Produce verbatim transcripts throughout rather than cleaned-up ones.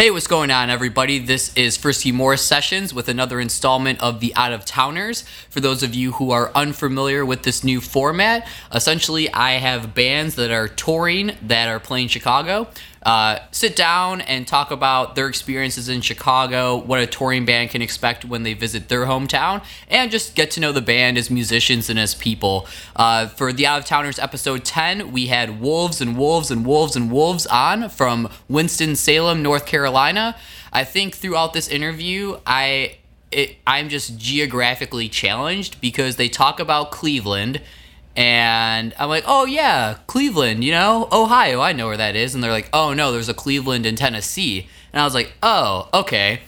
Hey, what's going on, everybody? This is Frisky Morris Sessions with another installment of the Out of Towners. For those of you who are unfamiliar with this new format, essentially I have bands that are touring, that are playing Chicago, uh, sit down and talk about their experiences in Chicago, what a touring band can expect when they visit their hometown, and just get to know the band as musicians and as people. Uh, for the Out of Towners episode ten, we had Wolves and Wolves and Wolves and Wolves on from Winston-Salem, North Carolina. Carolina. I think throughout this interview, I it, I'm just geographically challenged because they talk about Cleveland, and I'm like, oh yeah, Cleveland, you know, Ohio, I know where that is, and they're like, oh no, there's a Cleveland in Tennessee, and I was like, oh, okay,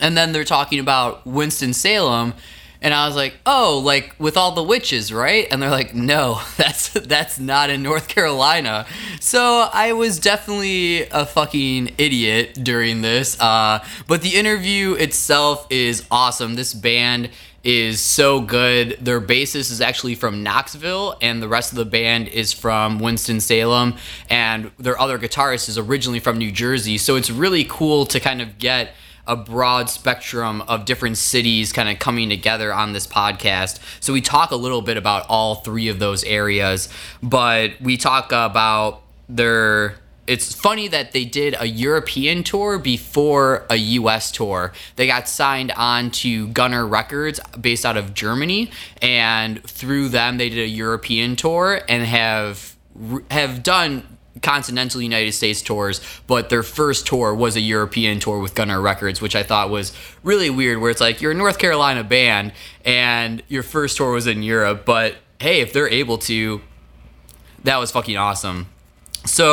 and then they're talking about Winston-Salem, and I was like, oh, like with all the witches, right? And they're like, no, that's that's not in North Carolina. So I was definitely a fucking idiot during this. Uh, but the interview itself is awesome. This band is so good. Their bassist is actually from Knoxville, and the rest of the band is from Winston-Salem, and their other guitarist is originally from New Jersey. So it's really cool to kind of get a broad spectrum of different cities kind of coming together on this podcast. So we talk a little bit about all three of those areas, but we talk about their... It's funny that they did a European tour before a U S tour. They got signed on to Gunner Records based out of Germany, and through them they did a European tour and have have done... continental United States tours, but their first tour was a European tour with Gunner Records, which I thought was really weird, where it's like you're a North Carolina band and your first tour was in Europe, but hey, if they're able to, that was fucking awesome. So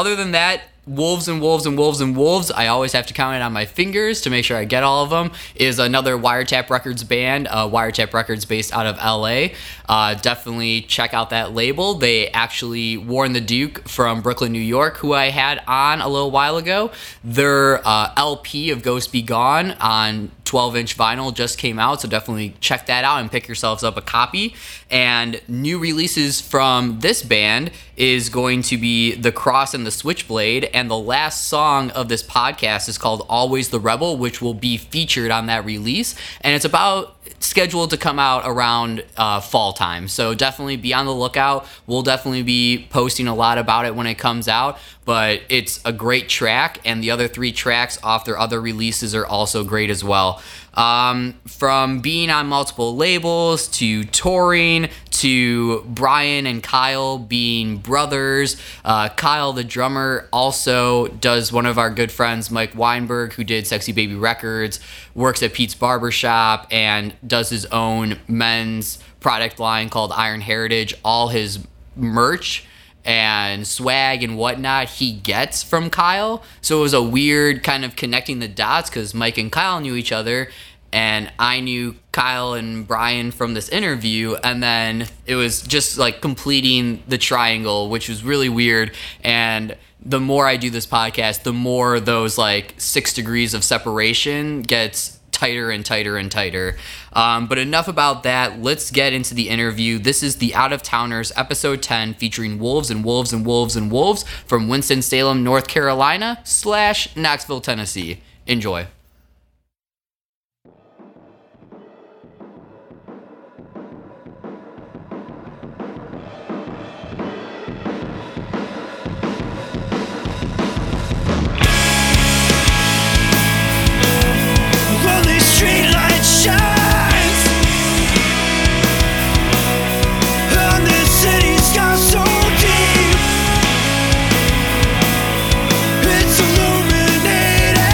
other than that, Wolves and Wolves and Wolves and Wolves, I always have to count it on my fingers to make sure I get all of them, is another Wiretap Records band, uh, Wiretap Records based out of L A. Uh, definitely check out that label. They actually, Warren the Duke from Brooklyn, New York, who I had on a little while ago, their uh, L P of Ghost Be Gone on twelve-inch vinyl just came out, so definitely check that out and pick yourselves up a copy. And new releases from this band is going to be The Cross and the Switchblade, and the last song of this podcast is called Always the Rebel, which will be featured on that release, and it's about scheduled to come out around uh, fall time, so definitely be on the lookout. We'll definitely be posting a lot about it when it comes out, but it's a great track, and the other three tracks off their other releases are also great as well. Um, from being on multiple labels, to touring, to Brian and Kyle being brothers. Uh, Kyle, the drummer, also does one of our good friends, Mike Weinberg, who did Sexy Baby Records, works at Pete's Barbershop, and does his own men's product line called Iron Heritage. All his merch and swag and whatnot he gets from Kyle, so it was a weird kind of connecting the dots, because Mike and Kyle knew each other, and I knew Kyle and Brian from this interview, and then it was just like completing the triangle, which was really weird. And the more I do this podcast, the more those like six degrees of separation gets tighter and tighter and tighter. Um, but enough about that. Let's get into the interview. This is the Out of Towners episode ten, featuring Wolves and Wolves and Wolves and Wolves from Winston-Salem, North Carolina slash Knoxville, Tennessee. Enjoy. It's illuminating.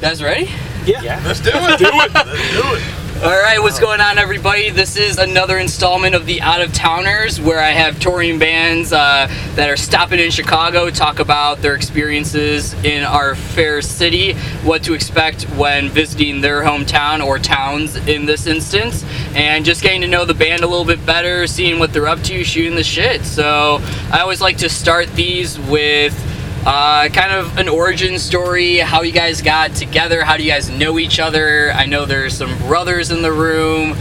Guys ready? Yeah. yeah. Let's do it. do it. Let's do it. All right, what's going on, everybody? This is another installment of the Out of Towners, where I have touring bands uh, that are stopping in Chicago, talk about their experiences in our fair city, what to expect when visiting their hometown or towns in this instance, and just getting to know the band a little bit better, seeing what they're up to, shooting the shit. So I always like to start these with Uh, kind of an origin story, how you guys got together, how do you guys know each other? I know there's some brothers in the room,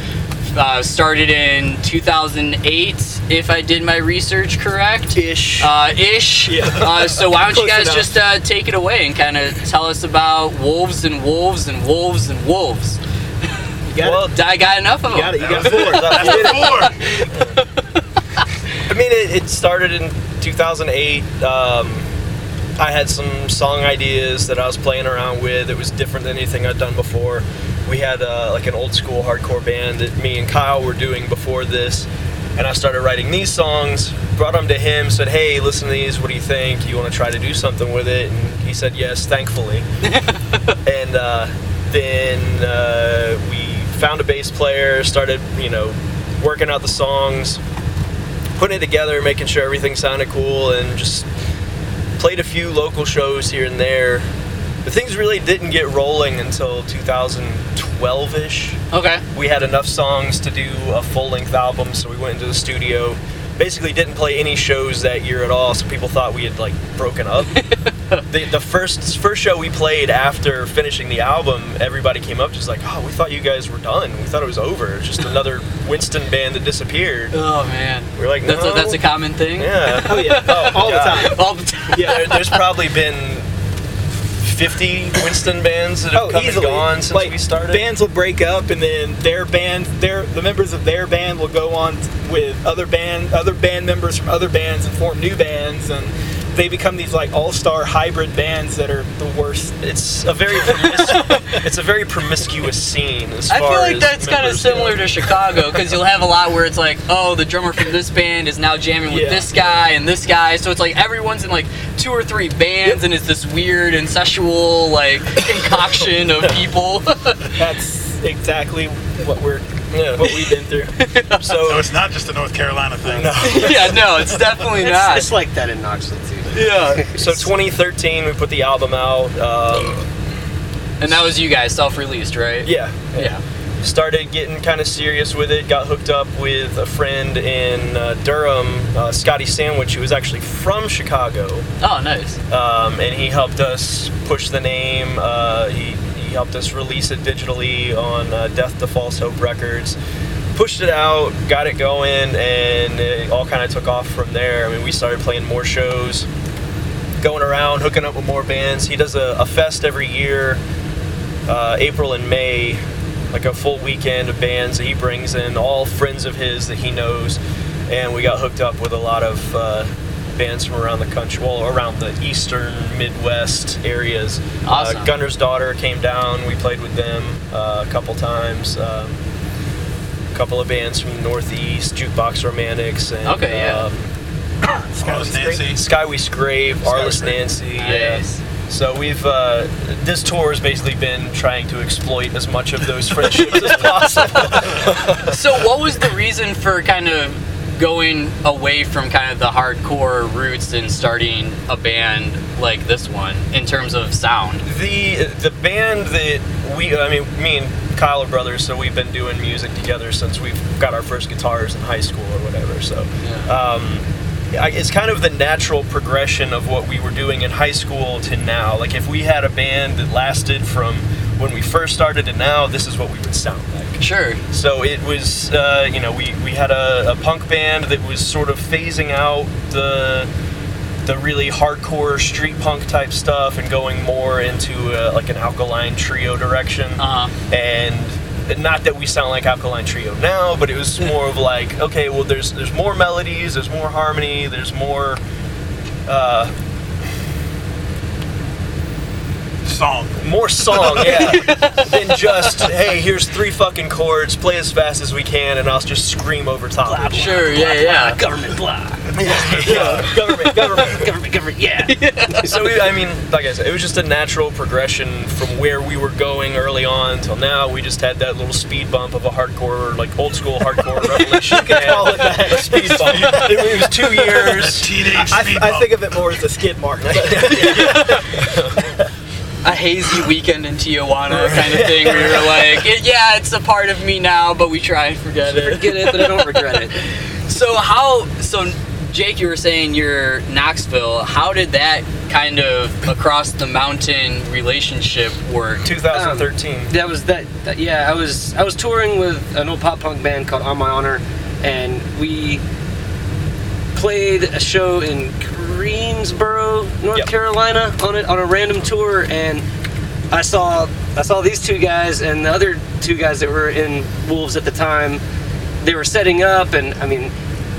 uh, started in two thousand eight, if I did my research correct. Ish. Uh, ish. Yeah. Uh, so why don't you guys enough. just uh, take it away and kind of tell us about Wolves and Wolves and Wolves and Wolves. You got well, it. I got enough of you them. You got it, you got four. That's four. I mean, it, it started in two thousand eight. Um, I had some song ideas that I was playing around with. It was different than anything I'd done before. We had uh, like an old school hardcore band that me and Kyle were doing before this, and I started writing these songs, brought them to him, said, hey, listen to these, what do you think? You want to try to do something with it? And he said yes, thankfully. and uh, then uh, we found a bass player, started, you know, working out the songs, putting it together, making sure everything sounded cool, and just played a few local shows here and there, but things really didn't get rolling until two thousand twelve-ish. Okay. We had enough songs to do a full-length album, so we went into the studio. Basically didn't play any shows that year at all, so people thought we had, like, broken up. the the first first show we played after finishing the album, everybody came up just like, oh, we thought you guys were done. We thought it was over. Just another Winston band that disappeared. Oh, man. We're like, no. That's a, that's a common thing? Yeah. Oh, yeah. Oh, all God. the time. All the time. Yeah, there, there's probably been fifty Winston bands that have oh, come easily. and gone since like, we started. Bands will break up, and then their band, their the members of their band will go on with other band, other band members from other bands and form new bands, and they become these like all-star hybrid bands that are the worst. It's a very promiscu- it's a very promiscuous scene. As I far feel like as that's kind of similar go. to Chicago, because you'll have a lot where it's like, oh, the drummer from this band is now jamming with yeah. this guy and this guy, so it's like everyone's in like two or three bands, yep. and it's this weird and sexual like concoction of people. That's exactly what we're. Yeah, what we've been through. So, so it's not just a North Carolina thing. No. yeah, no, it's definitely not. It's, it's like that in Knoxville, too. Yeah. So twenty thirteen, we put the album out. Um, and that was you guys, self-released, right? Yeah. Yeah. Started getting kind of serious with it. Got hooked up with a friend in uh, Durham, uh, Scotty Sandwich, who was actually from Chicago. Oh, nice. Um, and he helped us push the name. Uh, he... helped us release it digitally on uh, Death to False Hope Records, pushed it out, got it going, and it all kind of took off from there. I mean, we started playing more shows, going around, hooking up with more bands. He does a, a fest every year, uh, April and May, like a full weekend of bands that he brings in, all friends of his that he knows, and we got hooked up with a lot of uh, bands from around the country, well, around the eastern Midwest areas. Awesome. Uh, Gunner's Daughter came down. We played with them uh, a couple times. Um, a couple of bands from the Northeast, Jukebox Romantics, and okay, yeah. um, Always Nancy. Sky We Scrape, Arliss Nancy. Nice. Yeah. So we've uh, this tour has basically been trying to exploit as much of those friendships as possible. So what was the reason for kind of going away from kind of the hardcore roots and starting a band like this one in terms of sound? The the band that we, I mean, me and Kyle are brothers, so we've been doing music together since we've got our first guitars in high school or whatever. So yeah. um, I, it's kind of the natural progression of what we were doing in high school to now. Like if we had a band that lasted from when we first started to now, this is what we would sound like. Sure. So it was, uh, you know, we, we had a, a punk band that was sort of phasing out the the really hardcore street punk type stuff and going more into uh, like an Alkaline Trio direction. Uh-huh. And not that we sound like Alkaline Trio now, but it was more of like, okay, well, there's there's more melodies, there's more harmony, there's more uh, song, more song, yeah, than just hey, here's three fucking chords, play as fast as we can, and I'll just scream over top. Blah, blah, sure, blah, yeah, blah, yeah, blah, government, blah. Yeah, yeah. Government, government, government, government, yeah. So, we, I mean, like I said, it was just a natural progression from where we were going early on till now. We just had that little speed bump of a hardcore, like old school hardcore revolution. You can call it that. A speed bump. It was two years. Teenage speed bump. I think of it more as a skid mark. A hazy weekend in Tijuana kind of thing where you're like, it, yeah, it's a part of me now, but we try and forget it. Forget it, but I don't regret it. So how, so Jake, you were saying you're Knoxville. How did that kind of across the mountain relationship work? twenty thirteen. Um, that was that, that, yeah, I was I was touring with an old pop punk band called On My Honor, and we played a show in Greensboro, North yep. Carolina, on it on a random tour, and I saw I saw these two guys and the other two guys that were in Wolves at the time. They were setting up, and I mean,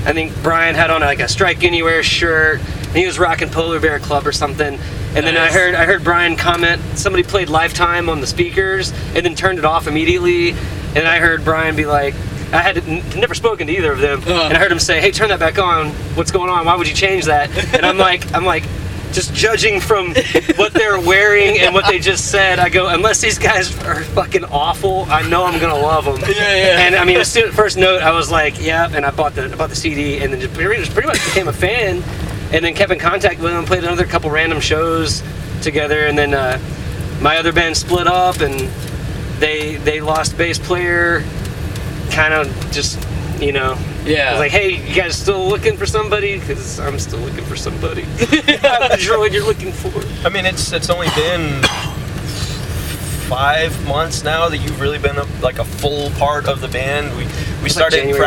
I think Brian had on like a Strike Anywhere shirt, and he was rocking Polar Bear Club or something. And nice. Then I heard I heard Brian comment somebody played Lifetime on the speakers, and then turned it off immediately. And I heard Brian be like, I had n- never spoken to either of them, uh. and I heard him say, "Hey, turn that back on. What's going on? Why would you change that?" And I'm like, I'm like, just judging from what they're wearing and what they just said, I go, unless these guys are fucking awful, I know I'm gonna love them. Yeah, yeah. And I mean, as soon as first note, I was like, yeah, and I bought the I bought the C D, and then just pretty much became a fan, and then kept in contact with them, played another couple random shows together, and then uh, my other band split up, and they they lost bass player, kind of just, you know. Yeah. I was like, hey, you guys still looking for somebody? Because I'm still looking for somebody. I'm not sure what you're looking for. I mean, it's it's only been five months now that you've really been a, like a full part of the band. We we started like January,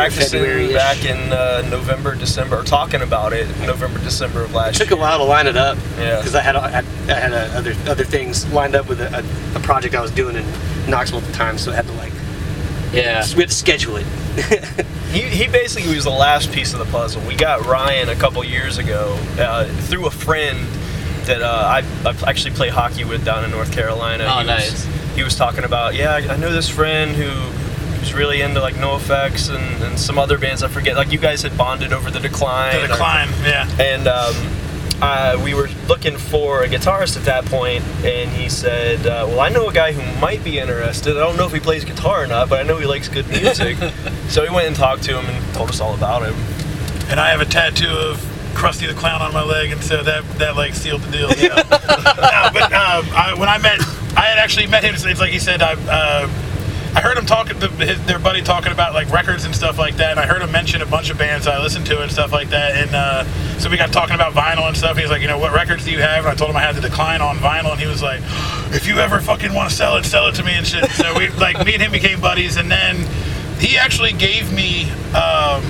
practicing back in uh, November, December, or talking about it in November, December of last year. It took year. a while to line it up. Yeah. Because I had I, I had a, other other things lined up with a, a, a project I was doing in Knoxville at the time, so I had to like yeah we had to schedule it. He he basically was the last piece of the puzzle. We got Ryan a couple years ago uh, through a friend that uh, I, I actually play hockey with down in North Carolina. Oh, he nice. Was, he was talking about, yeah, I, I know this friend who was really into like NoFX and, and some other bands, I forget. Like you guys had bonded over The Decline. The Decline, or, yeah. And um, uh, we were looking for a guitarist at that point, and he said, uh, well, I know a guy who might be interested. I don't know if he plays guitar or not, but I know he likes good music. So we went and talked to him and told us all about him. And I have a tattoo of Krusty the Clown on my leg, and so that, that like, sealed the deal. You know? No, but um, I, when I met, I had actually met him, it's like he said, I uh, I heard him talking, their buddy talking about, like, records and stuff like that, and I heard him mention a bunch of bands I listened to and stuff like that, and uh, so we got talking about vinyl and stuff, and he was like, you know, what records do you have? And I told him I had The Decline on vinyl, and he was like, if you ever fucking want to sell it, sell it to me and shit. So we, like, me and him became buddies, and then he actually gave me um,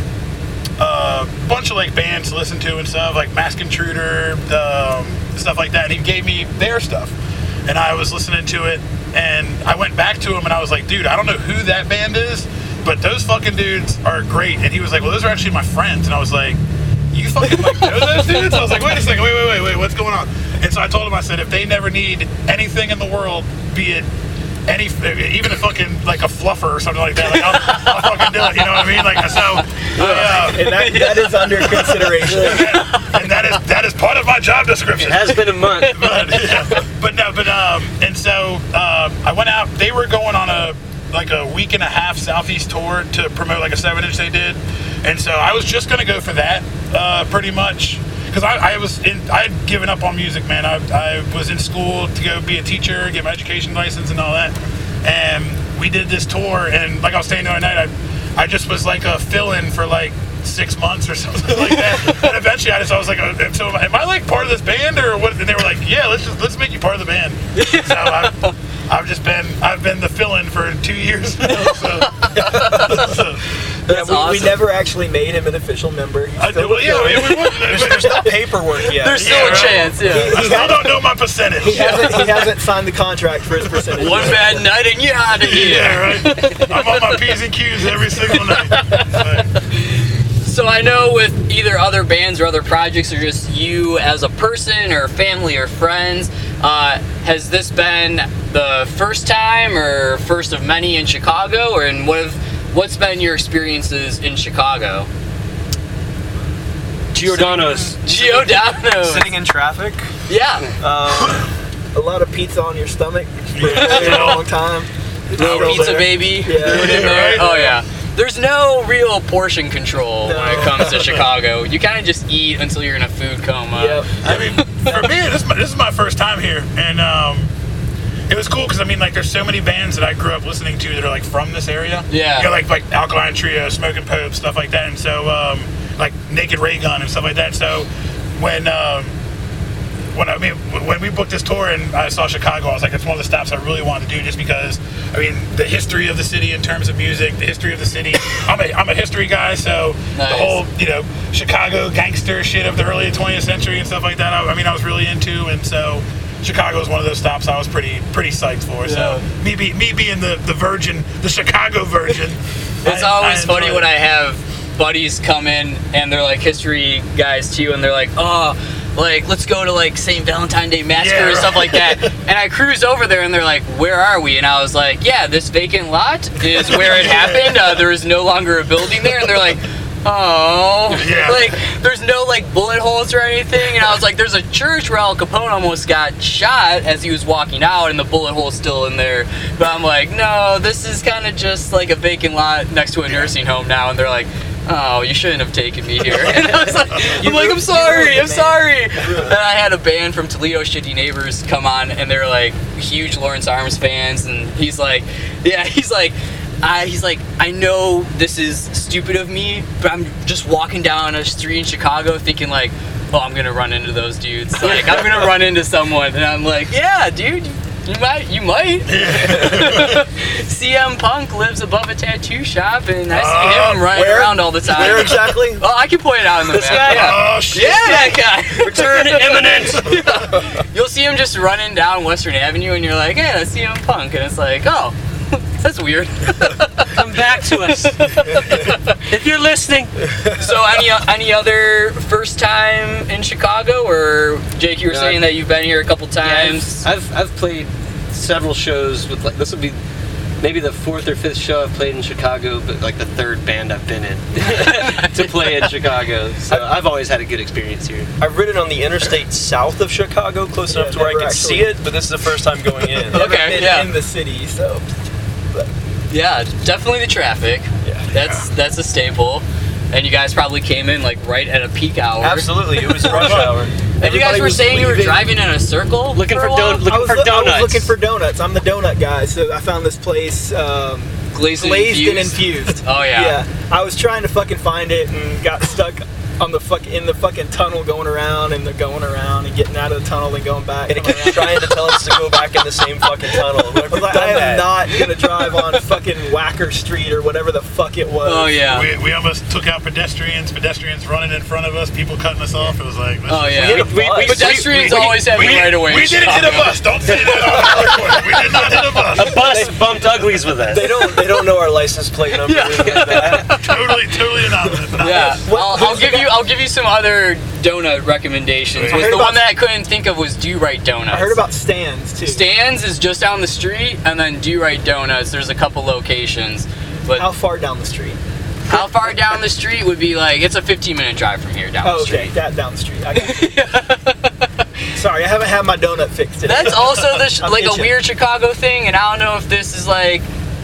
a bunch of like bands to listen to and stuff, like Mask Intruder, um, stuff like that. And he gave me their stuff, and I was listening to it. And I went back to him, and I was like, "Dude, I don't know who that band is, but those fucking dudes are great." And he was like, "Well, those are actually my friends." And I was like, "You fucking like know those dudes?" I was like, "Wait a second, wait, wait, wait, wait, what's going on?" And so I told him, I said, "If they never need anything in the world, be it." Any, even a fucking, like, a fluffer or something like that, like, I'll, I'll fucking do it, you know what I mean? Like, so, uh, and that, that is under consideration. And, and that is that is part of my job description. It has been a month. But, yeah. but no, but, um, and so, uh, I went out, they were going on a, like, a week and a half Southeast tour to promote, like, a seven inch they did, and so I was just gonna go for that, uh, pretty much. Because I, I was in, I had given up on music, man. I, I was in school to go be a teacher, get my education license and all that. And we did this tour, and like I was saying the other night, I, I just was like a fill-in for like six months or something like that. And eventually, I just I was like, so am I like part of this band or what? And they were like, yeah, let's just let's make you part of the band. So I've, I've just been I've been the fill-in for two years now. So. so. That's yeah, we, awesome. We never actually made him an official member. I, well, yeah, we wouldn't. There's, there's no paperwork yet. There's still yeah, a right? chance. Yeah. He, he I still don't know my percentage. He hasn't. He hasn't signed the contract for his percentage. One bad night and you're out of here. Yeah, right. I'm on my P's and Q's every single night. Right. So I know with either other bands or other projects, or just you as a person or family or friends, uh, has this been the first time or first of many in Chicago? Or and what have, what's been your experiences in Chicago? Giordano's. Giordano's. Sitting in traffic. Yeah. Um, a lot of pizza on your stomach for a very long time. Little no pizza there. Baby. Yeah. Right? Oh yeah. There's no real portion control no. when it comes to Chicago. You kind of just eat until you're in a food coma. Yep. I mean, for me, this is my, this is my first time here, and um, it was cool because I mean, like, there's so many bands that I grew up listening to that are like from this area. Yeah. You know, like like Alkaline Trio, Smoking Popes, stuff like that, and so um, like Naked Raygun and stuff like that. So when um, when I mean when we booked this tour and I saw Chicago, I was like, it's one of the stops I really wanted to do just because. I mean, the history of the city in terms of music, the history of the city. I'm a, I'm a history guy, so nice. The whole, you know, Chicago gangster shit of the early twentieth century and stuff like that, I, I mean, I was really into, and so Chicago is one of those stops I was pretty pretty psyched for. Yeah. So me, be, me being the, the virgin, the Chicago virgin. It's I, always I funny it. When I have buddies come in, and they're like history guys too, and they're like, oh, like, let's go to, like, Saint Valentine's Day Massacre yeah, right. and stuff like that. And I cruise over there, and they're like, where are we? And I was like, yeah, this vacant lot is where it happened. Uh, there is no longer a building there. And they're like, oh. Yeah. Like, there's no, like, bullet holes or anything. And I was like, there's a church where Al Capone almost got shot as he was walking out, and the bullet hole's still in there. But I'm like, no, this is kind of just, like, a vacant lot next to a nursing home now. And they're like, oh, you shouldn't have taken me here. And I was like, I'm like, I'm sorry, I'm sorry. And I had a band from Toledo, Shitty Neighbors, come on, and they're like huge Lance Arms fans, and he's like, yeah, he's like, I, he's like, I know this is stupid of me, but I'm just walking down a street in Chicago thinking like, oh, I'm gonna run into those dudes. Like, I'm gonna run into someone, and I'm like, yeah, dude. You might, you might. C M Punk lives above a tattoo shop, and I see uh, him running where? around all the time. Where exactly? Oh, I can point it out in the this map. Guy? Yeah. Oh, shit. Yeah, that guy. Return imminent. Yeah. You'll see him just running down Western Avenue, and you're like, yeah, that's C M Punk. And it's like, oh, that's weird. Come back to us. If you're listening. So any any other first time in Chicago? Or, Jake, you were yeah, saying I've, that you've been here a couple times. Yeah, I've, I've I've played several shows with, like, this would be maybe the fourth or fifth show I've played in Chicago, but like the third band I've been in to play in Chicago. So I've, I've always had a good experience here. I've ridden on the interstate south of Chicago, close yeah, enough to where I could actually see it, but this is the first time going in. Okay, been yeah. in the city, so... Yeah, definitely the traffic. Yeah, that's yeah. that's a staple, and you guys probably came in like right at a peak hour. Absolutely, it was rush hour. And everybody, you guys were saying leaving. You were driving in a circle, looking for, for, don- looking for lo- donuts. I was looking for donuts. I'm the donut guy, so I found this place um, glazed, glazed and infused. And infused. Oh yeah. Yeah, I was trying to fucking find it and got stuck on the fuck in the fucking tunnel, going around and the going around and getting out of the tunnel and going back. And it kept trying to tell us to go back in the same fucking tunnel. I was like, I am not gonna drive on fucking Wacker Street or whatever the fuck it was. Oh yeah. We, we almost took out pedestrians. Pedestrians running in front of us. People cutting us off. It was like, this oh yeah. We, we, we, pedestrians we, we, always we, have we, right away. We didn't hit a bus. Don't say that. We did not hit a bus. A bus they, bumped uglies with us. They don't. They don't know our license plate number. Yeah. Like totally, totally anonymous. Yeah. Well, I'll give you. I'll give you some other donut recommendations. The one that I couldn't think of was Do Right Donuts. I heard about Stands, too. Stands is just down the street, and then Do Right Donuts, there's a couple locations. But how far down the street? How far down the street would be like, it's a fifteen-minute drive from here down oh, the street. Okay, that down the street. I got it. Sorry, I haven't had my donut fixed today. That's also the sh- like itching. A weird Chicago thing, and I don't know if this is like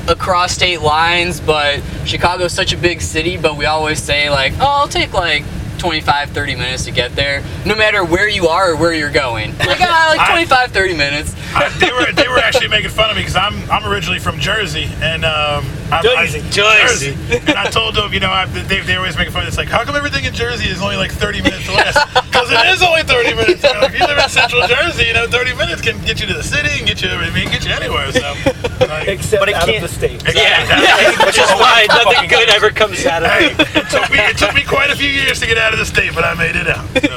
across state lines, but Chicago's such a big city, but we always say like, oh, I'll take like twenty-five, thirty minutes to get there, no matter where you are or where you're going. Like, ah, like twenty-five, thirty minutes. I, they were they were actually making fun of me because I'm I'm originally from Jersey, and um, I'm, Jersey, I, Jersey. Jersey. And I told them, you know, I, they, they always make fun of it. It's like, how come everything in Jersey is only like thirty minutes or less? Because it is only thirty minutes. You know, if you live in Central Jersey, you know, thirty minutes can get you to the city and get you, I mean, get you anywhere. So, like, except but it out can't, of the state. Exactly. Yeah, yeah. Which is why nothing good ever comes out of it. Hey, it, took me, it took me quite a few years to get out of the state, but I made it out. So.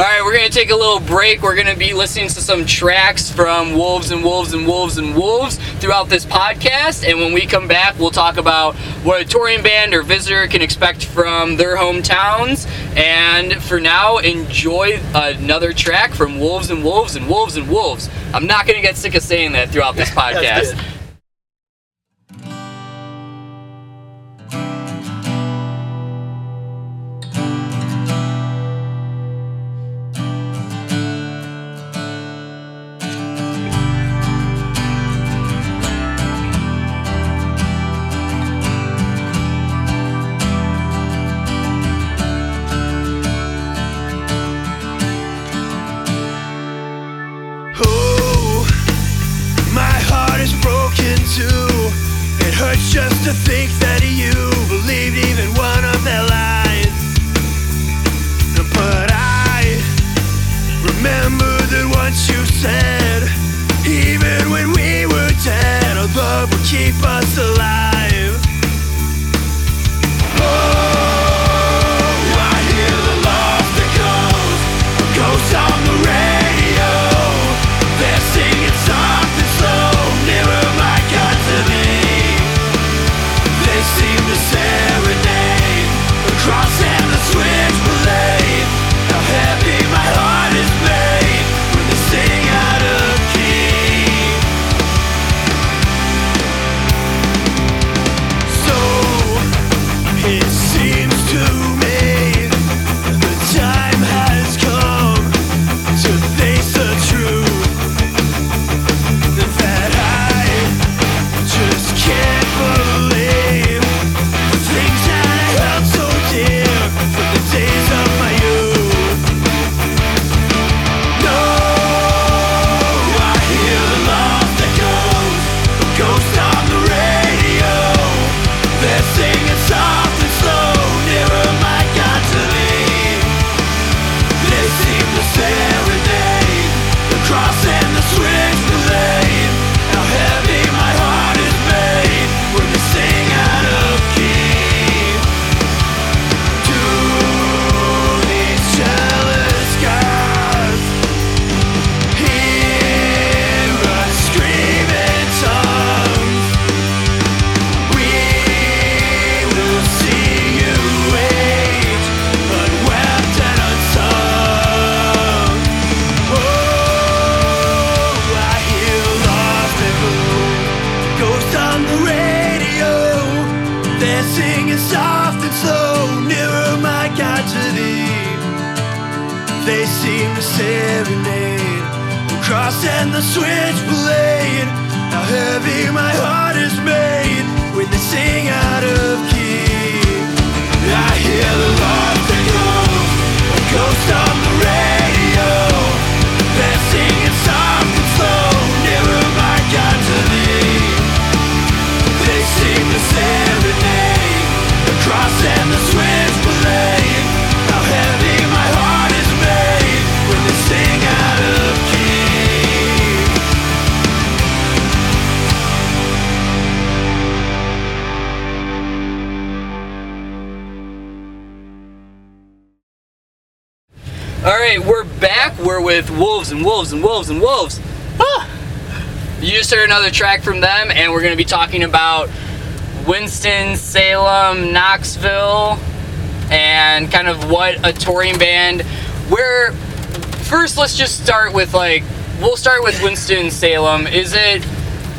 All right, we're going to take a little break. We're going to be listening to some tracks from Wolves and Wolves and Wolves and Wolves throughout this podcast, and when we come back, we'll talk about what a touring band or visitor can expect from their hometowns. And for now, enjoy another track from Wolves and Wolves and Wolves and Wolves. I'm not going to get sick of saying that throughout this podcast. With Wolves and Wolves and Wolves and Wolves. Ah! You just heard another track from them, and we're going to be talking about Winston-Salem, Knoxville, and kind of what a touring band. Where first, let's just start with like we'll start with Winston-Salem. Is it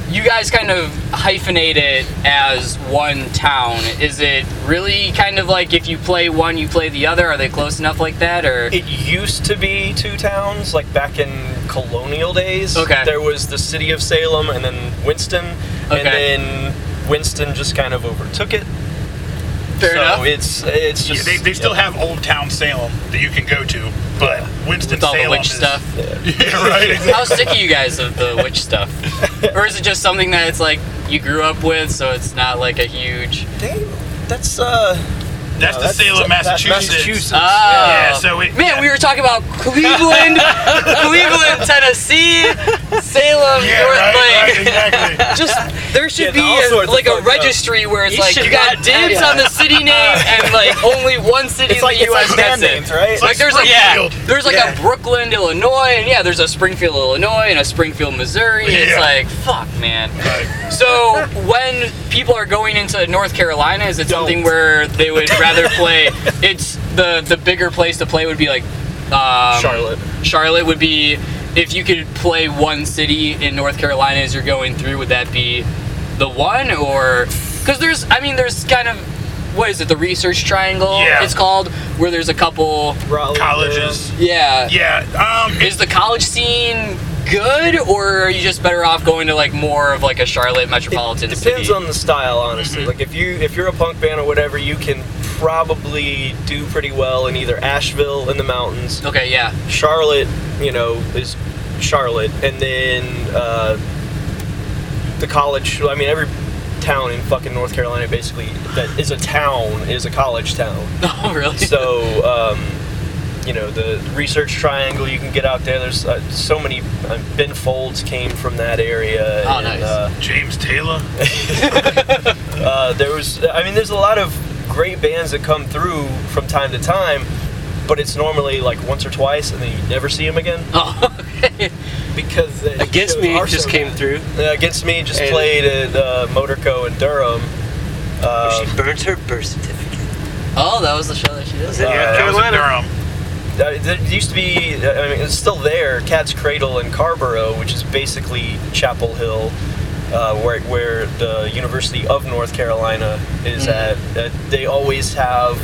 you guys kind of hyphenate it as one town? Is it really kind of like if you play one, you play the other? Are they close enough like that, or? It used to be two towns, like back in colonial days. Okay. There was the city of Salem and then Winston, okay. And then Winston just kind of overtook it. Fair so enough. It's it's just yeah, they, they still yeah. have Old Town Salem that you can go to, but Winston Salem. With all Salem the witch is, stuff. Yeah, yeah right. Exactly. How sick are you guys of the witch stuff? Or is it just something that it's like you grew up with, so it's not like a huge... They, that's, uh... That's no, the that's Salem, that, Massachusetts. Massachusetts. Oh. Yeah, so it, Man, yeah. we were talking about Cleveland, Cleveland, Tennessee, Salem, yeah, North right, Lake. Right, exactly. Just there should yeah, be a, like a registry up. where it's you like you got dibs on the city name and like only one city it's in like, the U S gets like it. Right? It's like, like there's like yeah, there's like yeah. a Brooklyn, Illinois, and yeah, there's a Springfield, Illinois, and a Springfield, Missouri. Yeah. It's like fuck, man. Right. So when people are going into North Carolina, is it Don't. something where they would rather Rather play? It's the the bigger place to play would be like um, Charlotte. Charlotte would be if you could play one city in North Carolina as you're going through. Would that be the one or because there's I mean there's kind of what is it the Research Triangle? Yeah. It's called where there's a couple Raleigh, colleges. Yeah. Yeah. Um, is the college scene good or are you just better off going to like more of like a Charlotte metropolitan city? It depends on the style, honestly. Mm-hmm. Like if you if you're a punk band or whatever, you can probably do pretty well in either Asheville in the mountains. Okay, yeah. Charlotte, you know, is Charlotte, and then uh, the college. I mean, every town in fucking North Carolina basically that is a town is a college town. Oh, really? So, um, you know, the Research Triangle. You can get out there. There's uh, so many. Uh, Ben Folds came from that area. Oh, and, nice. Uh, James Taylor. uh, there was. I mean, there's a lot of great bands that come through from time to time, but it's normally like once or twice and then you never see them again. Oh, okay. Because Against Me just so came bad. through. Yeah, Against Me just and played at uh, Motorco in Durham. Uh, she burnt her birth certificate. Oh, that was the show that she did. Was in uh, Carolina. That was in Durham. It used to be, I mean, it's still there, Cat's Cradle in Carborough, which is basically Chapel Hill. Uh, where, where the University of North Carolina is mm-hmm. at, uh, they always have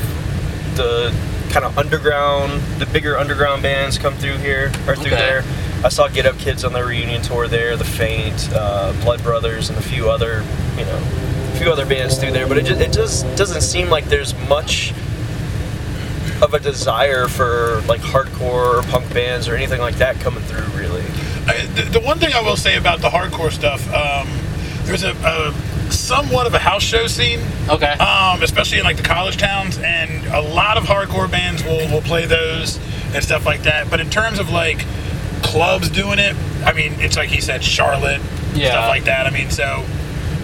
the kind of underground, the bigger underground bands come through here, or through okay. there. I saw Get Up Kids on their reunion tour there, The Faint, uh, Blood Brothers, and a few other, you know, a few other bands through there, but it just, it just doesn't seem like there's much of a desire for, like, hardcore or punk bands or anything like that coming through, really. I, the, the one thing I will say about the hardcore stuff, um, there's a, a somewhat of a house show scene. Okay. Um, especially in like the college towns, and a lot of hardcore bands will, will play those and stuff like that. But in terms of like clubs doing it, I mean, it's like he said, Charlotte, yeah. stuff like that. I mean, so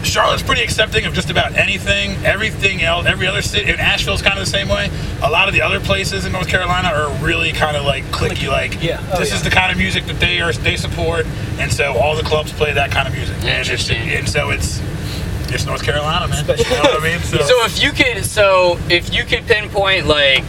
Charlotte's pretty accepting of just about anything, everything else, every other city. And Asheville's kind of the same way. A lot of the other places in North Carolina are really kind of like clicky, like yeah. oh, this yeah. is the kind of music that they are they support, and so all the clubs play that kind of music. And, it's, and so it's it's North Carolina, man. You know what I mean? So. so if you could, so if you could pinpoint like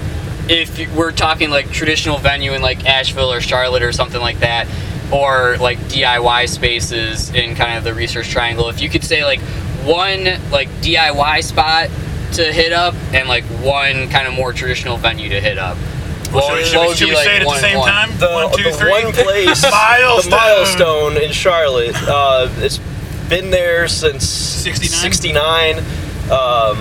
if we're talking like traditional venue in like Asheville or Charlotte or something like that, or like D I Y spaces in kind of the Research Triangle, if you could say like one like D I Y spot to hit up and like one kind of more traditional venue to hit up. Well, well, should we, should we like say it at one, the same one. time? The one, two, the three. One place, Milestone. The Milestone in Charlotte. Uh, it's been there since sixty-nine. Um,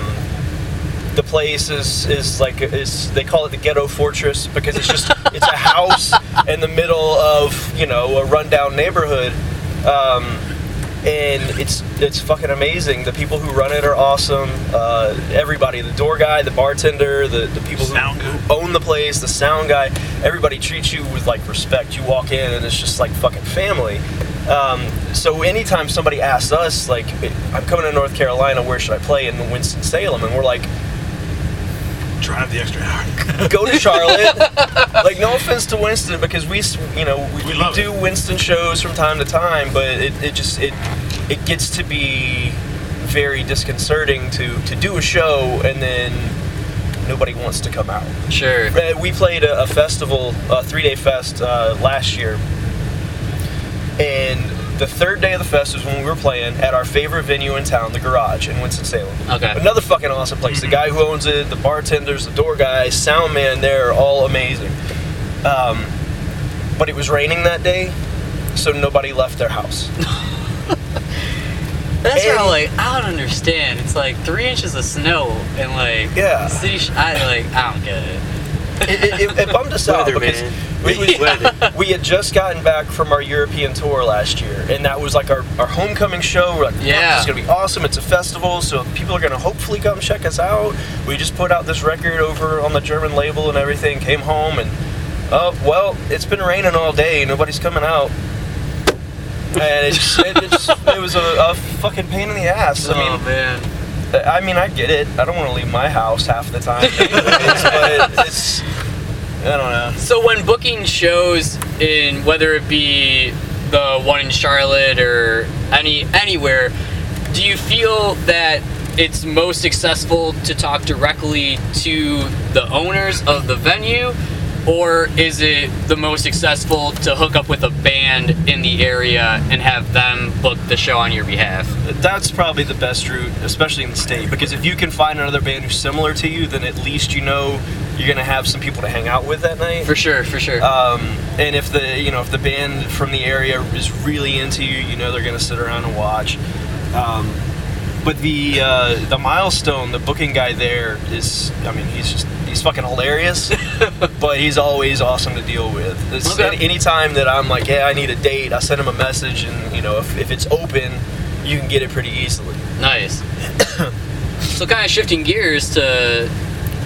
the place is, is like is they call it the Ghetto Fortress because it's just it's a house in the middle of, you know, a rundown neighborhood. Um, And it's it's fucking amazing. The people who run it are awesome. Uh, everybody, the door guy, the bartender, the, the people who, who own the place, the sound guy, everybody treats you with, like, respect. You walk in, and it's just, like, fucking family. Um, so anytime somebody asks us, like, I'm coming to North Carolina, where should I play in Winston-Salem? And we're like... Drive the extra hour. Go to Charlotte. Like, no offense to Winston, because we, you know, we, we, we do it. Winston shows from time to time, but it, it just it it gets to be very disconcerting to to do a show and then nobody wants to come out. Sure. We played a, a festival, a three-day fest uh, last year, and the third day of the fest was when we were playing at our favorite venue in town, the Garage in Winston-Salem. Okay. Another fucking awesome place. The guy who owns it, the bartenders, the door guy, sound man there are all amazing. Um, but it was raining that day, so nobody left their house. That's and, where I'm like, I don't understand. It's like three inches of snow and like yeah. city. Sh- I like I don't get it. it, it, it bummed us out because we, we, we had just gotten back from our European tour last year, and that was like our, our homecoming show. We're like, yeah, this is going to be awesome. It's a festival, so people are going to hopefully come check us out. We just put out this record over on the German label and everything, came home, and, oh, uh, well, it's been raining all day. Nobody's coming out. And it just, it, just, it was a, a fucking pain in the ass. I mean, oh, man. I mean, I get it. I don't want to leave my house half the time. But it's, I don't know. So when booking shows in, whether it be the one in Charlotte or any anywhere, do you feel that it's most successful to talk directly to the owners of the venue? Or is it the most successful to hook up with a band in the area and have them book the show on your behalf? That's probably the best route, especially in the state, because if you can find another band who's similar to you, then at least you know you're going to have some people to hang out with that night. For sure, for sure. Um, and if the, you know, if the band from the area is really into you, you know they're going to sit around and watch. Um, but the uh, the Milestone, the booking guy there is, I mean, he's just... He's fucking hilarious, but he's always awesome to deal with. Okay. Any time that I'm like, yeah, I need a date, I send him a message, and you know, if, if it's open, you can get it pretty easily. Nice. So kind of shifting gears to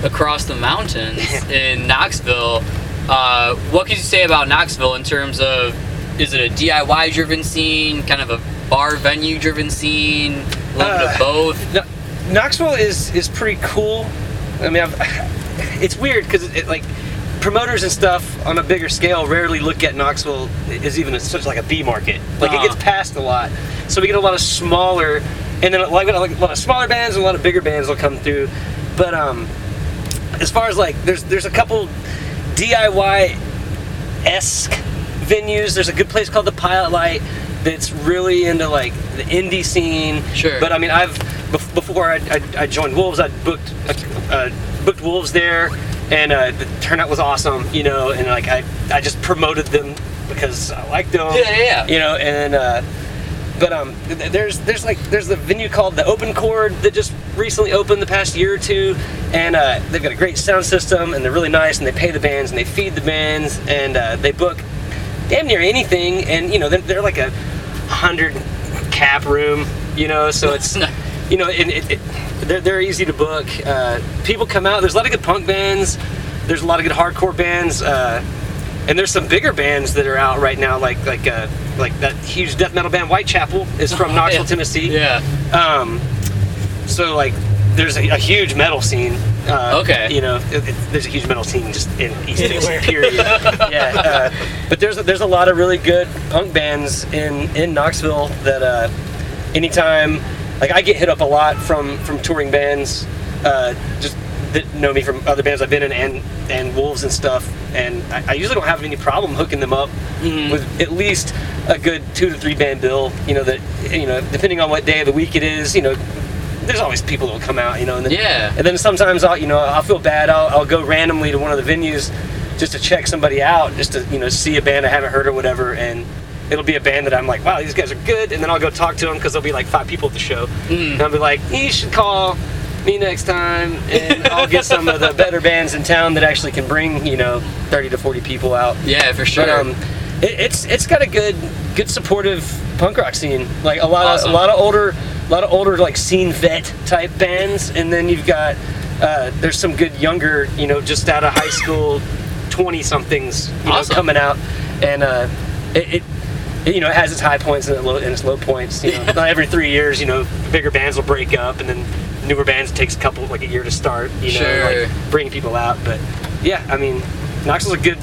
across the mountains in Knoxville, uh, what could you say about Knoxville in terms of, is it a D I Y-driven scene, kind of a bar venue-driven scene, a little uh, bit of both? No, Knoxville is, is pretty cool. I mean, I've... It's weird because it, it, like promoters and stuff on a bigger scale rarely look at Knoxville as even a, such like a B market. Like uh-huh. It gets passed a lot, so we get a lot of smaller, and then like a lot of smaller bands and a lot of bigger bands will come through. But um, as far as like there's there's a couple D I Y-esque venues. There's a good place called the Pilot Light that's really into like the indie scene. Sure. But I mean, I've before I, I, I joined Wolves, I booked a, a booked Wolves there, and uh, the turnout was awesome, you know, and like I, I just promoted them because I liked them. Yeah, yeah, yeah. You know, and uh, but um, there's there's like there's the venue called the Open Chord that just recently opened the past year or two, and uh, they've got a great sound system, and they're really nice, and they pay the bands, and they feed the bands, and uh, they book damn near anything, and you know they're, they're like a hundred cap room, you know, so it's you know it. it, it They're, they're easy to book. Uh, people come out. There's a lot of good punk bands. There's a lot of good hardcore bands. Uh, and there's some bigger bands that are out right now, like like uh, like that huge death metal band Whitechapel is from oh, Knoxville, yeah. Tennessee. Yeah. Um, so like, there's a, a huge metal scene. Uh, okay. You know, it, it, there's a huge metal scene just in East Tennessee. Period. Yeah. Uh, but there's a, there's a lot of really good punk bands in in Knoxville that uh, anytime. Like, I get hit up a lot from, from touring bands, uh, just that know me from other bands I've been in and, and Wolves and stuff, and I, I usually don't have any problem hooking them up mm. with at least a good two to three band bill, you know, that, you know, depending on what day of the week it is, you know, there's always people that will come out, you know, and then, yeah. and then sometimes I'll, you know, I'll feel bad, I'll, I'll go randomly to one of the venues just to check somebody out, just to, you know, see a band I haven't heard or whatever, and... It'll be a band that I'm like, wow, these guys are good, and then I'll go talk to them because there'll be like five people at the show, mm. and I'll be like, you should call me next time, and I'll get some of the better bands in town that actually can bring, you know, thirty to forty people out. Yeah, for sure. But, um, it, it's it's got a good good supportive punk rock scene, like a lot awesome. of a lot of older a lot of older like scene vet type bands, and then you've got uh, there's some good younger, you know, just out of high school, twenty somethings, you awesome. know, coming out, and uh, it. it You know, it has its high points and its low points. You know, yeah. Every three years, you know, bigger bands will break up, and then newer bands it takes a couple, like a year to start. You know, sure. like bring people out. But yeah, I mean, Knoxville's a good,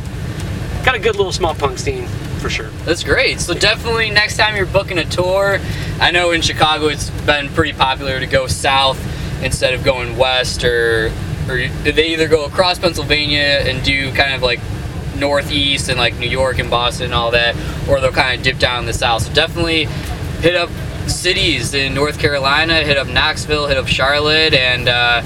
got a good little small punk scene for sure. That's great. So definitely next time you're booking a tour, I know in Chicago it's been pretty popular to go south instead of going west, or or they either go across Pennsylvania and do kind of like. Northeast and like New York and Boston and all that, or they'll kind of dip down the south. So definitely hit up cities in North Carolina, hit up Knoxville, hit up Charlotte, and uh,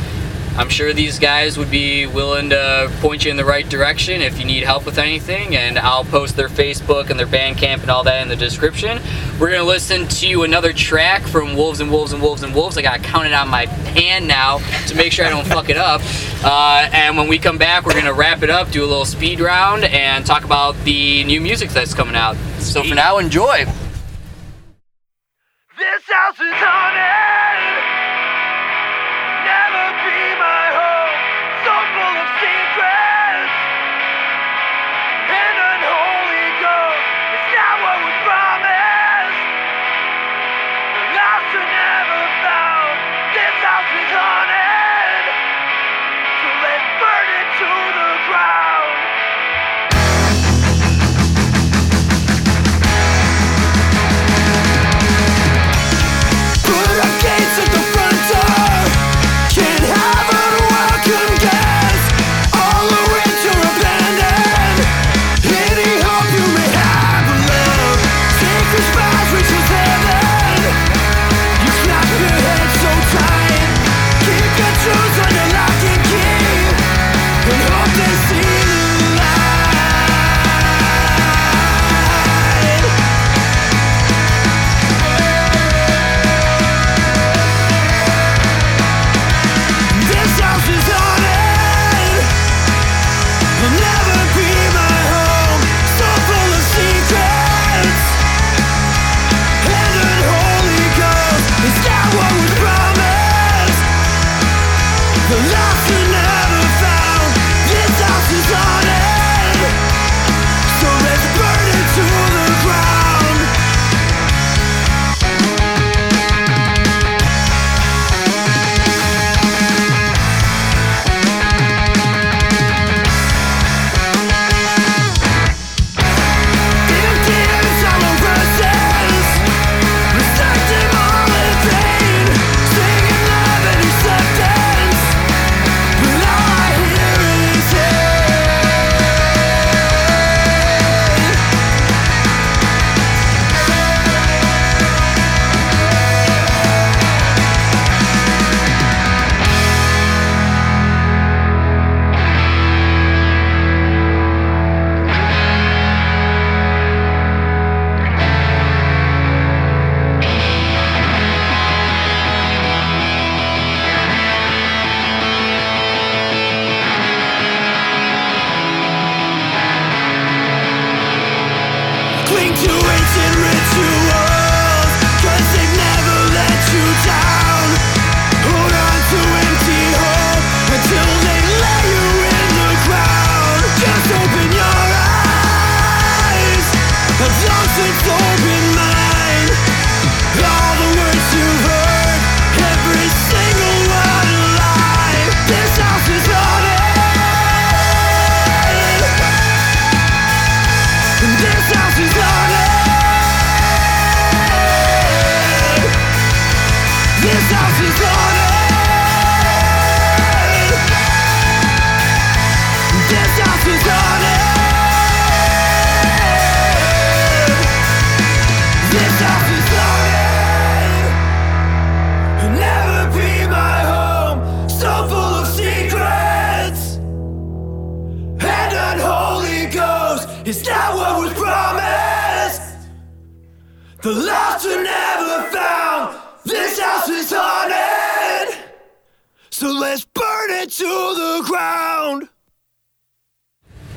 I'm sure these guys would be willing to point you in the right direction if you need help with anything, and I'll post their Facebook and their Bandcamp and all that in the description. We're going to listen to another track from Wolves and Wolves and Wolves and Wolves. I got to count it on my hand now to make sure I don't fuck it up. Uh, and when we come back, we're going to wrap it up, do a little speed round, and talk about the new music that's coming out. So for now, enjoy. This house is on it.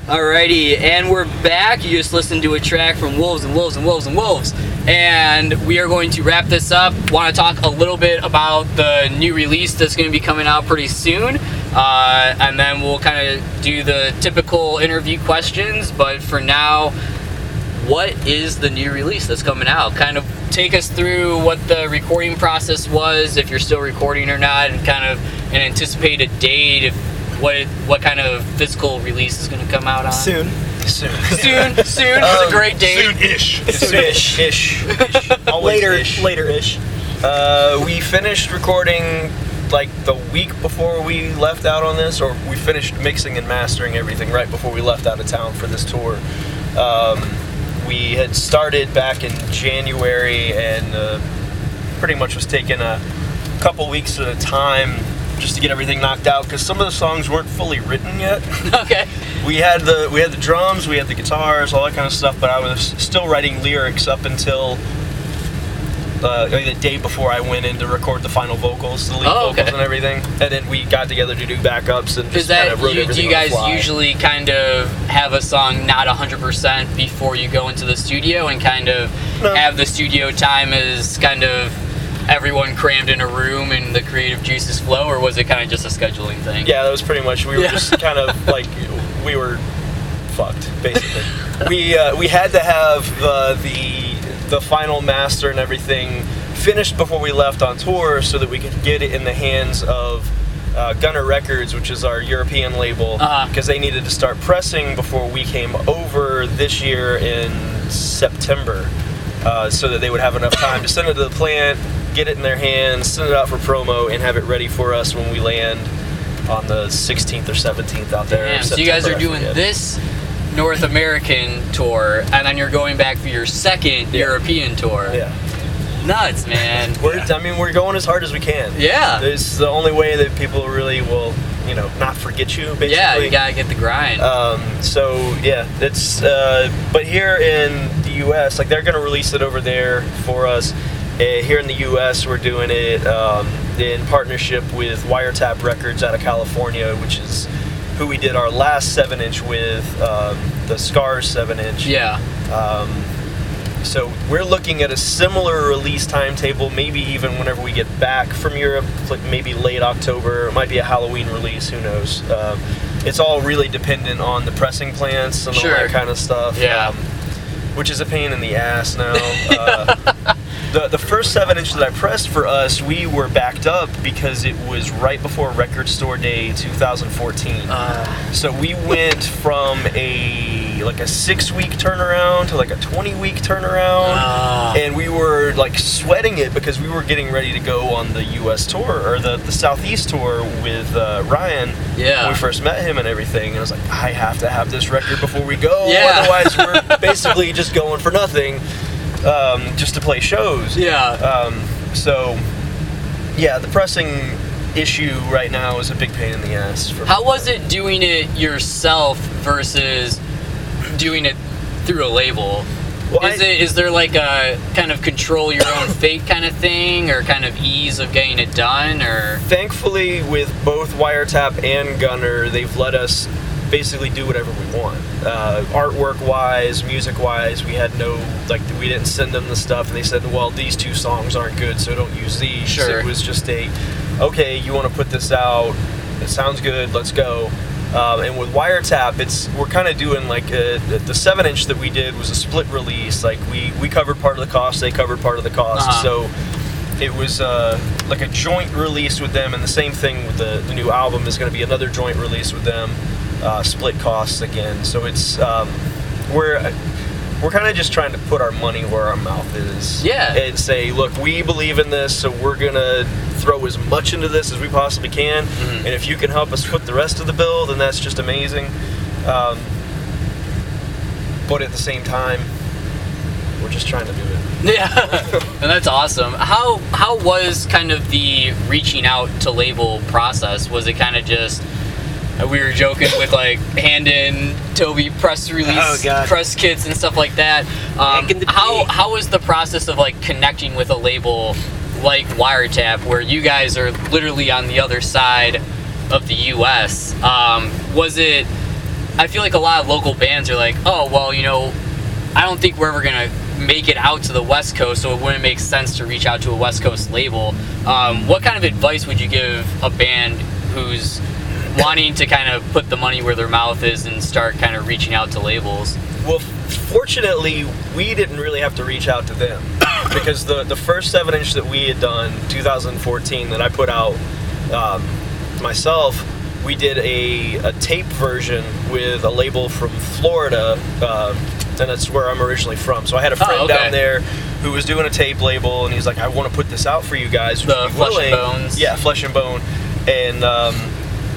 Alrighty, and we're back. You just listened to a track from Wolves and Wolves and Wolves and Wolves. And we are going to wrap this up. Want to talk a little bit about the new release that's going to be coming out pretty soon. Uh, and then we'll kind of do the typical interview questions. But for now, what is the new release that's coming out? Kind of take us through what the recording process was, if you're still recording or not, and kind of an anticipated date. If What what kind of physical release is going to come out on? Soon. Soon. Soon. Soon um, is a great date. Soon-ish. Soon-ish. Ish. Ish. Later. Ish. Later-ish. Uh, we finished recording like the week before we left out on this, or we finished mixing and mastering everything right before we left out of town for this tour. Um, we had started back in January and uh, pretty much was taking a couple weeks at a time just to get everything knocked out, because some of the songs weren't fully written yet. Okay. We had the we had the drums, we had the guitars, all that kind of stuff, but I was still writing lyrics up until uh, the day before I went in to record the final vocals, the lead oh, okay. vocals and everything. And then we got together to do backups and just that, kind of wrote you, everything. Do you guys usually kind of have a song not one hundred percent before you go into the studio and kind of no. have the studio time as kind of everyone crammed in a room and the creative juices flow, or was it kind of just a scheduling thing? Yeah, that was pretty much, we were yeah. just kind of like, we were fucked, basically. we uh, we had to have uh, the the final master and everything finished before we left on tour so that we could get it in the hands of uh, Gunner Records, which is our European label, because uh-huh. they needed to start pressing before we came over this year in September, uh, so that they would have enough time to send it to the plant, get it in their hands, send it out for promo, and have it ready for us when we land on the sixteenth or seventeenth out there. Damn, so you guys are doing this North American tour, and then you're going back for your second yeah. European tour. Yeah. Nuts, man. We're, yeah. I mean, we're going as hard as we can. Yeah. It's the only way that people really will, you know, not forget you, basically. Yeah, you gotta get the grind. Um, so, yeah, it's, uh, but here in the U S, like, they're gonna release it over there for us. Here in the U S, we're doing it um, in partnership with Wiretap Records out of California, which is who we did our last seven inch with, um, the Scars seven inch. Yeah. Um, so we're looking at a similar release timetable, maybe even whenever we get back from Europe, like maybe late October. It might be a Halloween release, who knows. Um, it's all really dependent on the pressing plants and sure. all that kind of stuff. Yeah. Um, which is a pain in the ass now. Uh, the the first seven inch that I pressed for us, we were backed up because it was right before Record Store Day two thousand fourteen. Uh. So we went from a like a six week turnaround to like a twenty week turnaround. Uh. And we were like sweating it because we were getting ready to go on the U S tour, or the, the Southeast tour with uh, Ryan. Yeah. When we first met him and everything. And I was like, I have to have this record before we go. Yeah. Otherwise, we're basically just going for nothing. Um, just to play shows. Yeah. Um, so, yeah, the pressing issue right now is a big pain in the ass. For How me. was it doing it yourself versus doing it through a label? Well, is I, it is there like a kind of control your own fate kind of thing, or kind of ease of getting it done? Or thankfully, with both Wiretap and Gunner, they've let us basically do whatever we want, uh, artwork wise, music wise. We had no, like, we didn't send them the stuff and they said, well, these two songs aren't good, so don't use these. Sure. It was just a, okay, you want to put this out, it sounds good, let's go. Um, and with Wiretap, it's, we're kind of doing like a, the seven inch that we did was a split release. Like we, we covered part of the cost, they covered part of the cost. Uh-huh. So it was uh, like a joint release with them, and the same thing with the, the new album is going to be another joint release with them. Uh, split costs again, so it's um, we're we're kind of just trying to put our money where our mouth is, yeah, and say, look, we believe in this, so we're gonna throw as much into this as we possibly can, mm-hmm. and if you can help us put the rest of the bill, then that's just amazing. Um, but at the same time, we're just trying to do it. Yeah, and that's awesome. How how was kind of the reaching out to label process? Was it kind of just, we were joking with like hand in Toby press release, oh, press kits and stuff like that. Um, how how was the process of like connecting with a label like Wiretap, where you guys are literally on the other side of the U S? Um, was it? I feel like a lot of local bands are like, oh well, you know, I don't think we're ever gonna make it out to the West Coast, so it wouldn't make sense to reach out to a West Coast label. Um, what kind of advice would you give a band who's wanting to kind of put the money where their mouth is and start kind of reaching out to labels? Well, fortunately, we didn't really have to reach out to them because the, the first seven inch that we had done, two thousand fourteen, that I put out um, myself, we did a, a tape version with a label from Florida, uh, and that's where I'm originally from. So I had a friend oh, okay. down there who was doing a tape label, and he's like, I want to put this out for you guys. The Flesh willing. and Bones. Yeah, Flesh and Bone. And um,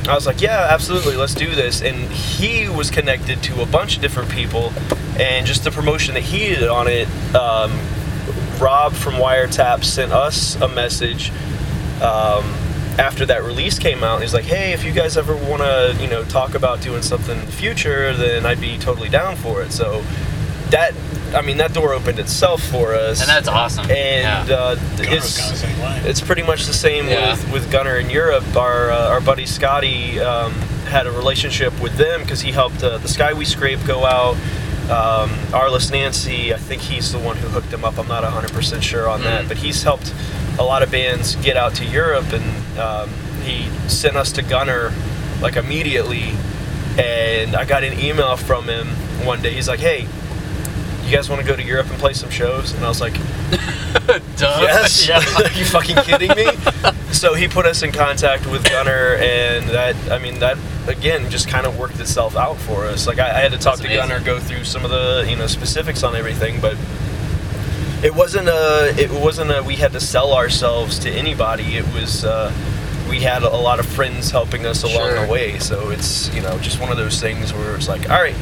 I was like, yeah, absolutely, let's do this. And he was connected to a bunch of different people, and just the promotion that he did on it, um, Rob from Wiretap sent us a message um, after that release came out, he's like, hey, if you guys ever want to, you know, talk about doing something in the future, then I'd be totally down for it. So that, I mean, that door opened itself for us. And that's awesome. And yeah. uh, it's kind of same line. It's pretty much the same yeah. with, with Gunner in Europe. Our uh, our buddy Scotty um, had a relationship with them because he helped uh, the Sky We Scrape go out. Um, Arliss Nancy, I think he's the one who hooked him up. I'm not one hundred percent sure on mm. that, but he's helped a lot of bands get out to Europe, and um, he sent us to Gunner like immediately. And I got an email from him one day. He's like, hey, you guys want to go to Europe and play some shows? And I was like, yes. Yeah. Are you fucking kidding me? So he put us in contact with Gunner, and that, I mean, that again just kind of worked itself out for us. Like, I, I had to talk That's to amazing. Gunner, go through some of the, you know, specifics on everything, but it wasn't a, it wasn't a, we had to sell ourselves to anybody. It was, uh, we had a lot of friends helping us along sure. the way. So it's, you know, just one of those things where it's like, all right,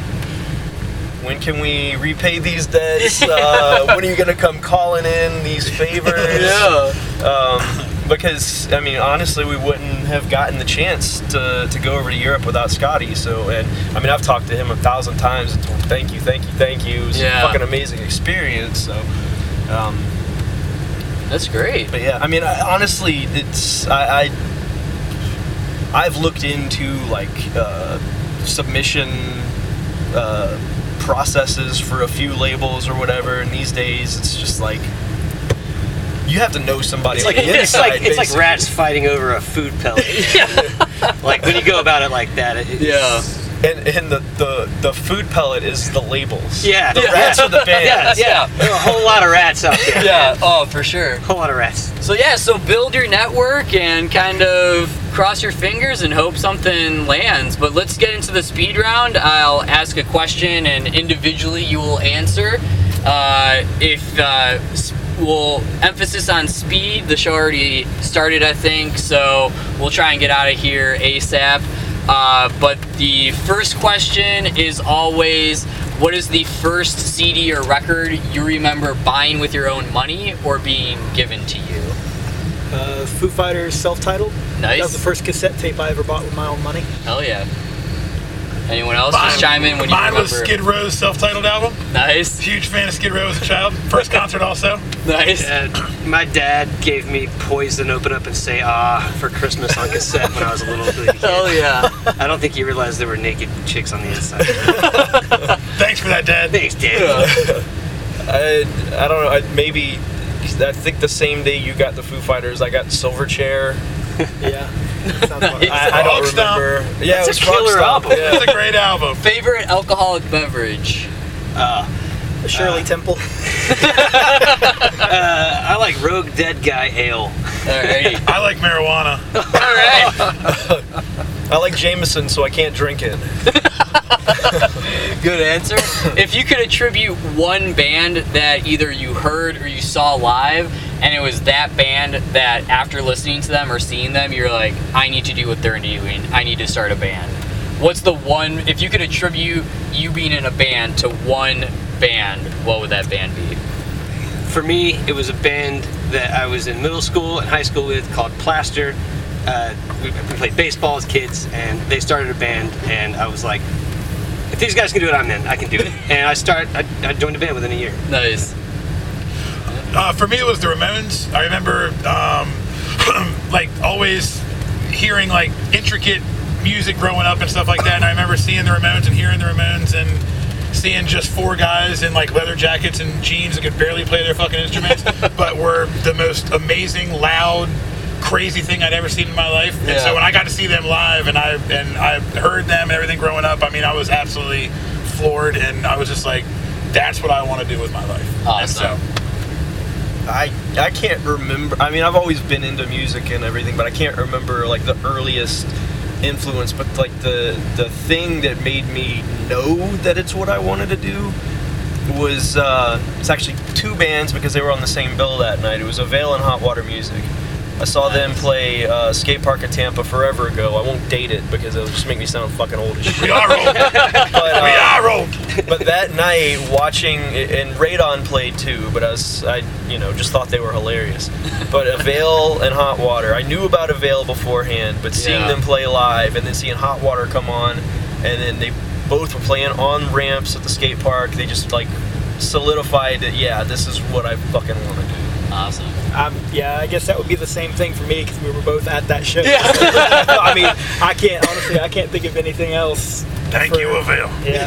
when can we repay these debts? Uh, when are you gonna come calling in these favors? Yeah. Um, because I mean, honestly, we wouldn't have gotten the chance to, to go over to Europe without Scotty. So, and I mean, I've talked to him a thousand times and told him, thank you, thank you, thank you. It was yeah. a fucking amazing experience. So, um, that's great. But yeah, I mean, I, honestly, it's I, I I've looked into like uh, submission. Uh, processes for a few labels or whatever, and these days it's just like you have to know somebody. It's like, on the inside, it's, like it's like rats fighting over a food pellet. Yeah. Like when you go about it like that, it, yeah. And and the, the, the food pellet is the labels. Yeah. The yeah. rats are the bands. Yeah, yeah. There are a whole lot of rats out there. Yeah. Oh, for sure. A whole lot of rats. So yeah, so build your network and kind of cross your fingers and hope something lands. But let's get into the speed round. I'll ask a question and individually you will answer. Uh, if uh, we'll emphasis on speed. The show already started, I think, so we'll try and get out of here ASAP. Uh, but the first question is always, what is the first C D or record you remember buying with your own money or being given to you? Uh, Foo Fighters self-titled. Nice. That was the first cassette tape I ever bought with my own money. Hell yeah. Anyone else? Mine, just chime in when you remember. Mine was Skid Row's self-titled album. Nice. Huge fan of Skid Row as a child. First concert also. Nice. Uh, my dad gave me Poison, Open Up and Say Ah for Christmas on cassette when I was a little kid. Hell yeah. I don't think he realized there were naked chicks on the inside. Thanks for that, Dad. Thanks, Dad. Yeah. I, I don't know. I, maybe, I think the same day you got the Foo Fighters, I got Silverchair. Yeah. I, I don't remember. Yeah, that's it was a killer album. Yeah. It's a great album. Favorite alcoholic beverage? Uh, Shirley uh, Temple. uh, I like Rogue Dead Guy Ale. Alright. I like marijuana. Alright. I like Jameson, so I can't drink it. Good answer. If you could attribute one band that either you heard or you saw live, and it was that band that after listening to them or seeing them, you're like, I need to do what they're doing. I need to start a band. What's the one, if you could attribute you being in a band to one band, what would that band be? For me, it was a band that I was in middle school and high school with called Plaster. Uh, we, we played baseball as kids, and they started a band, and I was like, if these guys can do it, I'm in. I can do it. And I start. I, I joined a band within a year. Nice. Uh, for me, it was the Ramones. I remember, um, like, always hearing, like, intricate music growing up and stuff like that. And I remember seeing the Ramones and hearing the Ramones and seeing just four guys in, like, leather jackets and jeans that could barely play their fucking instruments, but were the most amazing, loud, crazy thing I'd ever seen in my life. Yeah. And so when I got to see them live and I and I heard them and everything growing up, I mean, I was absolutely floored, and I was just like, that's what I want to do with my life. Awesome. And so, I I can't remember. I mean, I've always been into music and everything, but I can't remember like the earliest influence. But like the the thing that made me know that it's what I wanted to do was uh, it's actually two bands because they were on the same bill that night. It was Avail and Hot Water Music. I saw them play uh, Skate Park at Tampa forever ago. I won't date it because it'll just make me sound fucking old as shit. We are old. But, uh, we are old. But that night, watching, and Radon played too, but I was, I, you know, just thought they were hilarious. But Avail and Hot Water, I knew about Avail beforehand, but seeing yeah. them play live, and then seeing Hot Water come on, and then they both were playing on ramps at the skate park, they just, like, solidified that, yeah, this is what I fucking want to do. Awesome. Um, yeah, I guess that would be the same thing for me because we were both at that show. Yeah. I mean, I can't, honestly, I can't think of anything else. Thank for, you, Avail. Yeah.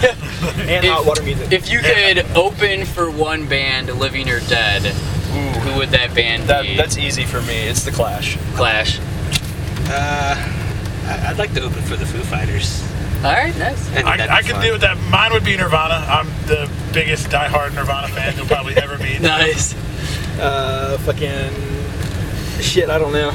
And if, Hot Water Music. If you could yeah. open for one band, living or dead, ooh, who would that band that, be? That's easy for me. It's The Clash. Clash. Uh, I'd like to open for the Foo Fighters. All right, nice. I, I could do that. Mine would be Nirvana. I'm the biggest diehard Nirvana fan you'll probably ever meet. Nice. Uh, fucking shit, I don't know.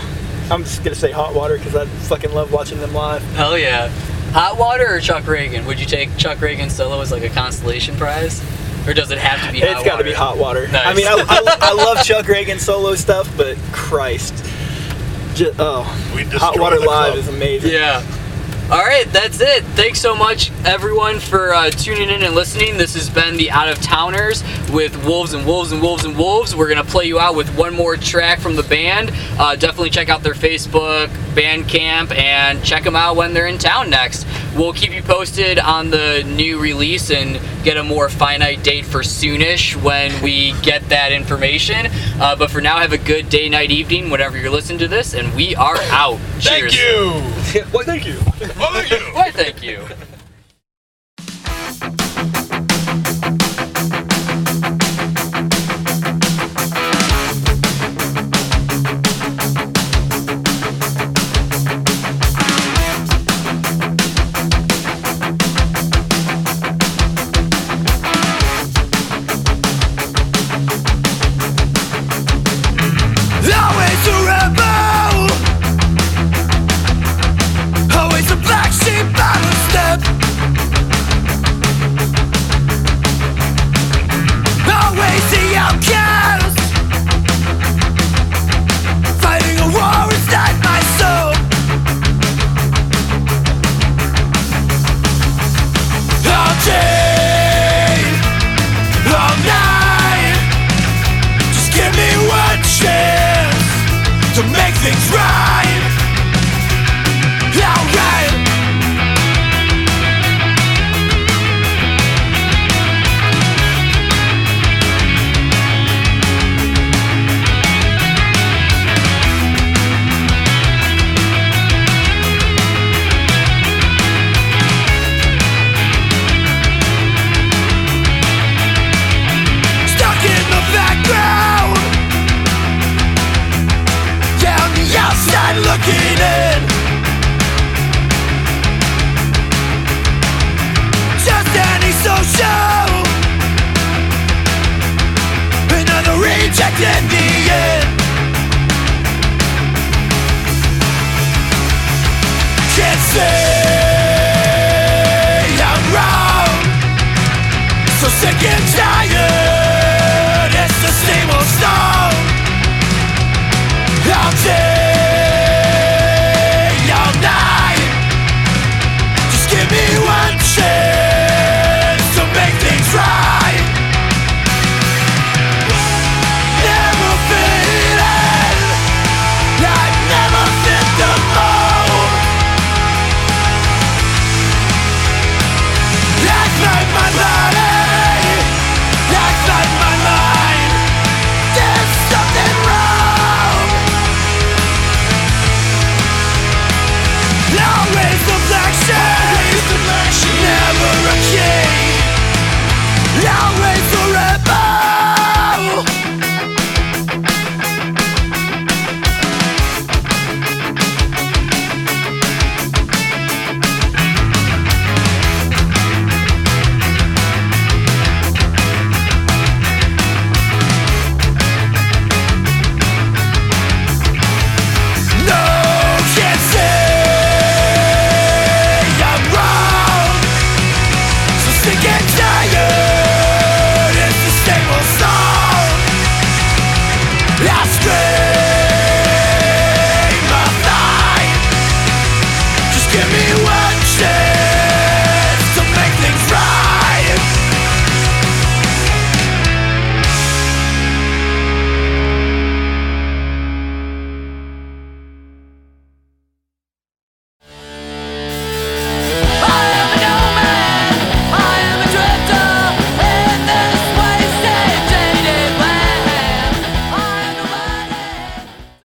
I'm just gonna say Hot Water because I fucking love watching them live. Hell yeah. Hot Water or Chuck Ragan? Would you take Chuck Ragan solo as like a consolation prize? Or does it have to be Hot Water? It's gotta be Hot Water. Nice. I mean, I, I, I love Chuck Ragan solo stuff, but Christ. Just, oh. Hot Water Live is amazing. Yeah. Alright, that's it. Thanks so much, everyone, for uh, tuning in and listening. This has been the Out of Towners with Wolves and Wolves and Wolves and Wolves. We're going to play you out with one more track from the band. Uh, definitely check out their Facebook, Bandcamp, and check them out when they're in town next. We'll keep you posted on the new release and get a more finite date for soonish when we get that information. Uh, but for now, have a good day, night, evening, whenever you're listening to this, and we are out. Cheers. Thank you. Well, thank you. Well, thank you. Why, thank you. Let